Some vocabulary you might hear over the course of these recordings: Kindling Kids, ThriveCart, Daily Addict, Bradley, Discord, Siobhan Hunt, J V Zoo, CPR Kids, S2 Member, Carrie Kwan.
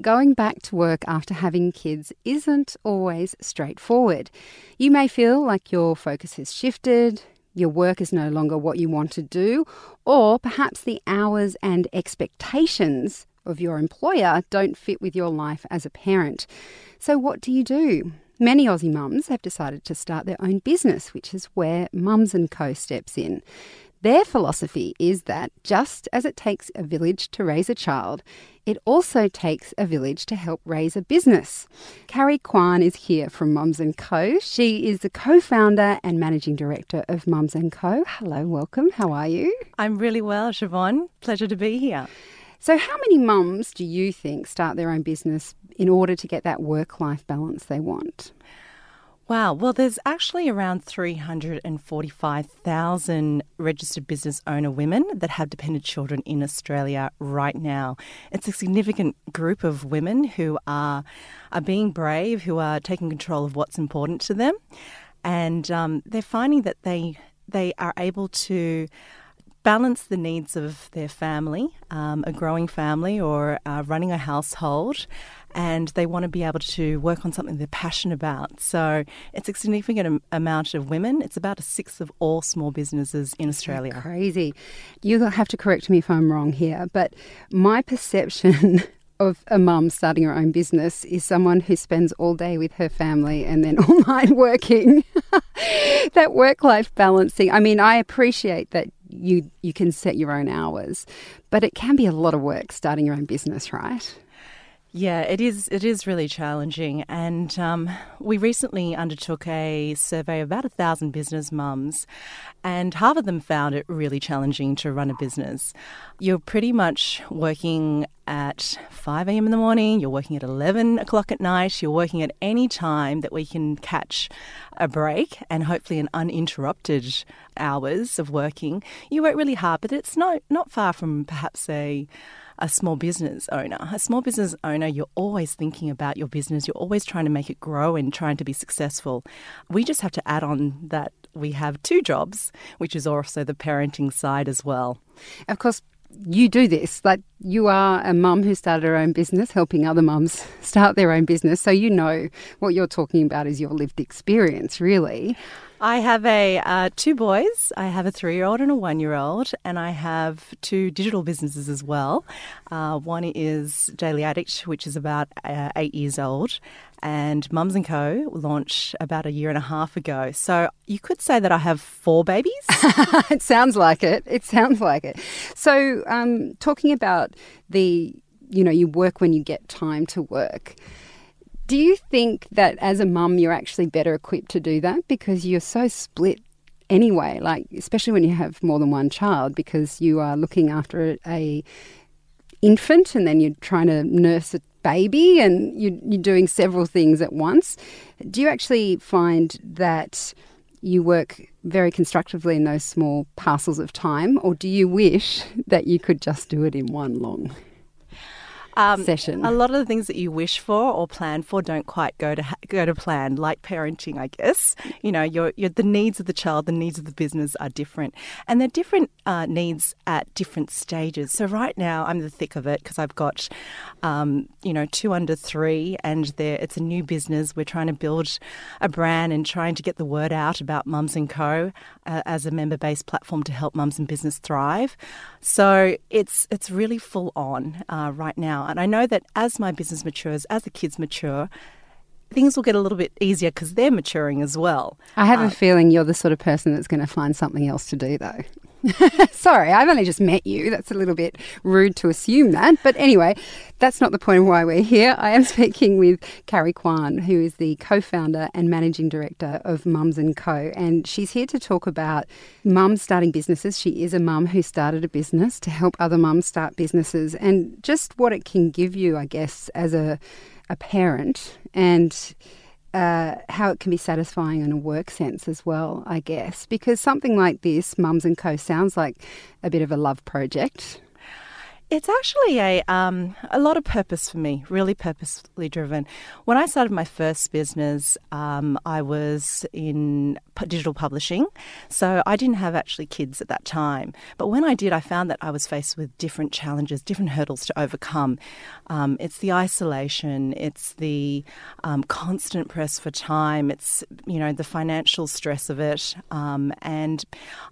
Going back to work after having kids isn't always straightforward. You may feel like your focus has shifted, your work is no longer what you want to do, or perhaps the hours and expectations of your employer don't fit with your life as a parent. So what do you do? Many Aussie mums have decided to start their own business, which is where Mums & Co steps in. Their philosophy is that just as it takes a village to raise a child, it also takes a village to help raise a business. Carrie Kwan is here from Mums & Co. She is the co-founder and managing director of Mums & Co. Hello, welcome. How are you? I'm really well, Siobhan. Pleasure to be here. So how many mums do you think start their own business in order to get that work-life balance they want? Wow. Well, there's actually around 345,000 registered business owner women that have dependent children in Australia right now. It's a significant group of women who are being brave, who are taking control of what's important to them. And they're finding that they are able to balance the needs of their family, a growing family or running a household, and they want to be able to work on something they're passionate about. So it's a significant amount of women. It's about a sixth of all small businesses in Australia. Crazy. You'll have to correct me if I'm wrong here, but my perception of a mum starting her own business is someone who spends all day with her family and then all night working. That work-life balancing. I mean, I appreciate that you can set your own hours, but it can be a lot of work starting your own business, right? Yeah, it is really challenging. And we recently undertook a survey of about 1,000 business mums, and half of them found it really challenging to run a business. You're pretty much working at 5 a.m. in the morning, you're working at 11 o'clock at night, you're working at any time that we can catch a break and hopefully an uninterrupted hours of working. You work really hard, but it's not far from perhaps a small business owner. A small business owner, you're always thinking about your business. You're always trying to make it grow and trying to be successful. We just have to add on that we have two jobs, which is also the parenting side as well. Of course, you do this. Like, you are a mum who started her own business, helping other mums start their own business. So you know what you're talking about is your lived experience, really. I have two boys. I have a 3-year-old and a 1-year-old, and I have two digital businesses as well. One is Daily Addict, which is about 8 years old, and Mums & Co launched about a year and a half ago. So you could say that I have four babies. It sounds like it. It sounds like it. So talking about you work when you get time to work. Do you think that as a mum you're actually better equipped to do that because you're so split anyway, like especially when you have more than one child, because you are looking after a infant and then you're trying to nurse a baby and you're doing several things at once? Do you actually find that you work very constructively in those small parcels of time, or do you wish that you could just do it in one long session? A lot of the things that you wish for or plan for don't quite go to plan, like parenting, I guess. You know, the needs of the child, the needs of the business are different, and they're different needs at different stages. So right now I'm in the thick of it because I've got, two under three, and it's a new business. We're trying to build a brand and trying to get the word out about Mums & Co as a member-based platform to help mums and business thrive. So it's really full on right now. And I know that as my business matures, as the kids mature, things will get a little bit easier because they're maturing as well. I have a feeling you're the sort of person that's going to find something else to do, though. Sorry, I've only just met you. That's a little bit rude to assume that. But anyway, that's not the point of why we're here. I am speaking with Carrie Kwan, who is the co-founder and managing director of Mums & Co. And she's here to talk about mums starting businesses. She is a mum who started a business to help other mums start businesses, and just what it can give you, I guess, as a parent, and how it can be satisfying in a work sense as well, I guess, because something like this, Mums & Co, sounds like a bit of a love project. It's actually a lot of purpose for me, really purposefully driven. When I started my first business, I was in digital publishing, so I didn't have actually kids at that time. But when I did, I found that I was faced with different challenges, different hurdles to overcome. It's the isolation, it's the constant press for time, it's, you know, the financial stress of it. And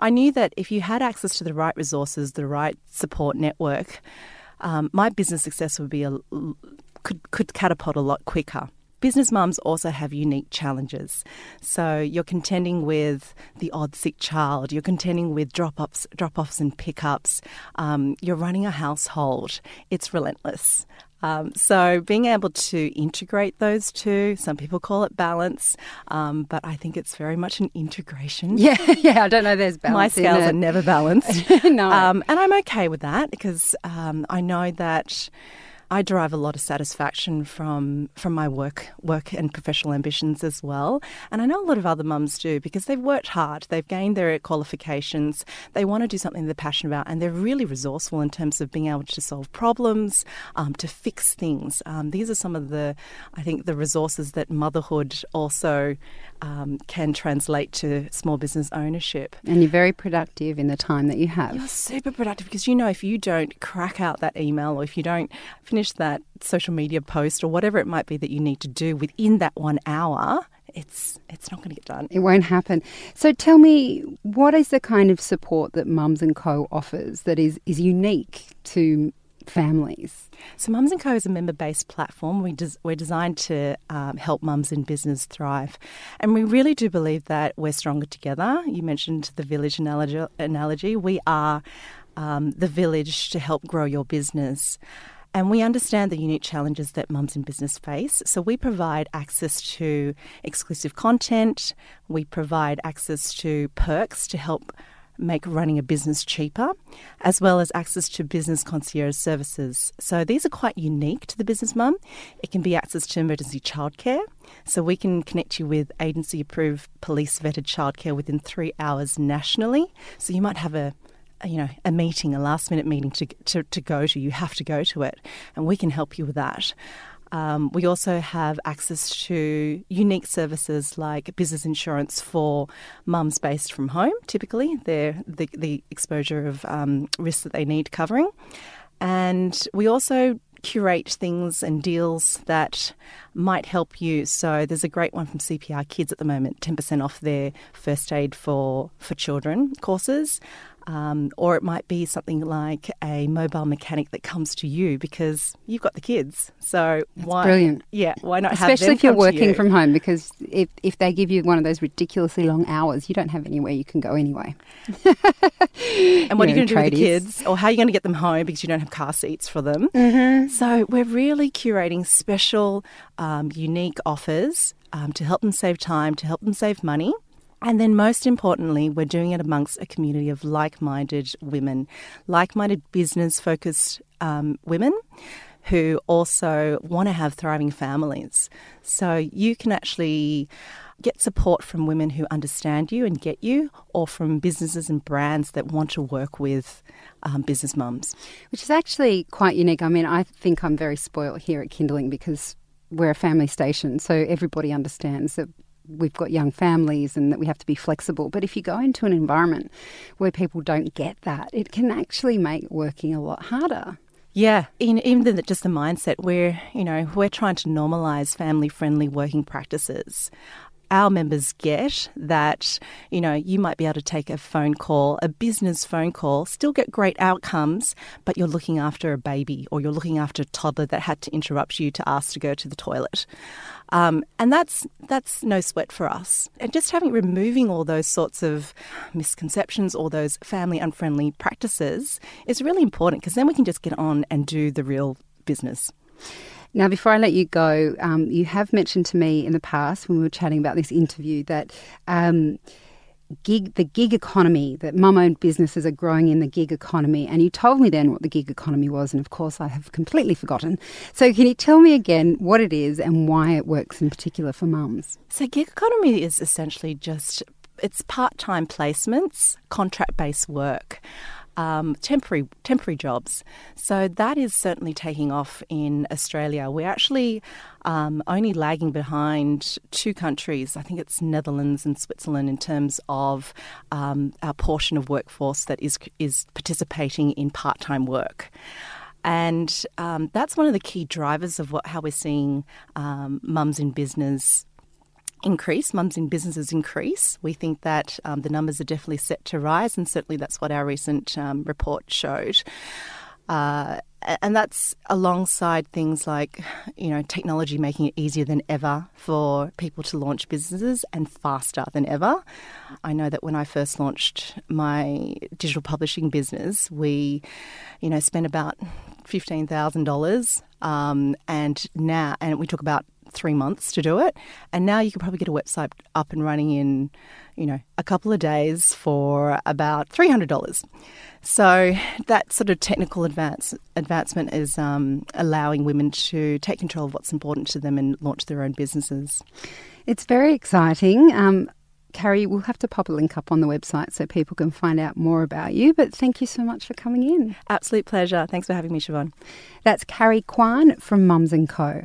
I knew that if you had access to the right resources, the right support network, my business success would be could catapult a lot quicker. Business mums also have unique challenges. So you're contending with the odd sick child, you're contending with drop-offs and pickups, you're running a household. It's relentless. So being able to integrate those two, some people call it balance, but I think it's very much an integration. Yeah, I don't know there's balance. My scales are never balanced. No. And I'm okay with that, because I know that I derive a lot of satisfaction from my work and professional ambitions as well. And I know a lot of other mums do, because they've worked hard, they've gained their qualifications, they want to do something they're passionate about, and they're really resourceful in terms of being able to solve problems, to fix things. These are some of the, I think, the resources that motherhood also can translate to small business ownership. And you're very productive in the time that you have. You're super productive, because, you know, if you don't crack out that email, or if you don't finish that social media post, or whatever it might be that you need to do within that 1 hour, it's not going to get done. It won't happen. So tell me, what is the kind of support that Mums & Co offers that is unique to families? So Mums & Co is a member-based platform. We're designed to help mums in business thrive. And we really do believe that we're stronger together. You mentioned the village analogy. We are the village to help grow your business. And we understand the unique challenges that mums in business face. So we provide access to exclusive content. We provide access to perks to help make running a business cheaper, as well as access to business concierge services. So these are quite unique to the business mum. It can be access to emergency childcare. So we can connect you with agency-approved, police-vetted childcare within 3 hours nationally. So you might have a meeting, a last-minute meeting to go to. You have to go to it, and we can help you with that. We also have access to unique services like business insurance for mums based from home. Typically, they're the exposure of risks that they need covering, and we also curate things and deals that might help you. So there's a great one from CPR Kids at the moment, 10% off their first aid for children courses. Or it might be something like a mobile mechanic that comes to you because you've got the kids. So why not have them? Especially if you're working from home, because if they give you one of those ridiculously long hours, you don't have anywhere you can go anyway. And what are you going to do with the kids? Or how are you going to get them home because you don't have car seats for them? Mm-hmm. So we're really curating special, unique offers to help them save time, to help them save money. And then most importantly, we're doing it amongst a community of like-minded women, like-minded business-focused women who also want to have thriving families. So you can actually get support from women who understand you and get you, or from businesses and brands that want to work with business mums. Which is actually quite unique. I mean, I think I'm very spoiled here at Kindling because we're a family station, so everybody understands that we've got young families and that we have to be flexible. But if you go into an environment where people don't get that, it can actually make working a lot harder. Yeah, even just the mindset, we're trying to normalise family-friendly working practices. our members get that, you know, you might be able to take a phone call, a business phone call, still get great outcomes, but you're looking after a baby or you're looking after a toddler that had to interrupt you to ask to go to the toilet. And that's no sweat for us. And just removing all those sorts of misconceptions, all those family unfriendly practices is really important, because then we can just get on and do the real business. Now, before I let you go, you have mentioned to me in the past when we were chatting about this interview that the gig economy, that mum-owned businesses are growing in the gig economy. And you told me then what the gig economy was, and of course I have completely forgotten. So can you tell me again what it is and why it works in particular for mums? So gig economy is essentially just, it's part-time placements, contract-based work. Temporary jobs. So that is certainly taking off in Australia. We're actually only lagging behind two countries. I think it's Netherlands and Switzerland in terms of our portion of workforce that is participating in part-time work. And that's one of the key drivers of how we're seeing mums in business increase, mums in businesses increase. We think that the numbers are definitely set to rise, and certainly that's what our recent report showed. And that's alongside things like, you know, technology making it easier than ever for people to launch businesses, and faster than ever. I know that when I first launched my digital publishing business, we, you know, spent about $15,000, and we took about 3 months to do it, and now you can probably get a website up and running in, you know, a couple of days for about $300. So that sort of technical advancement is allowing women to take control of what's important to them and launch their own businesses. It's very exciting. Carrie, we'll have to pop a link up on the website so people can find out more about you. But thank you so much for coming in. Absolute pleasure. Thanks for having me, Siobhan. That's Carrie Kwan from Mums & Co.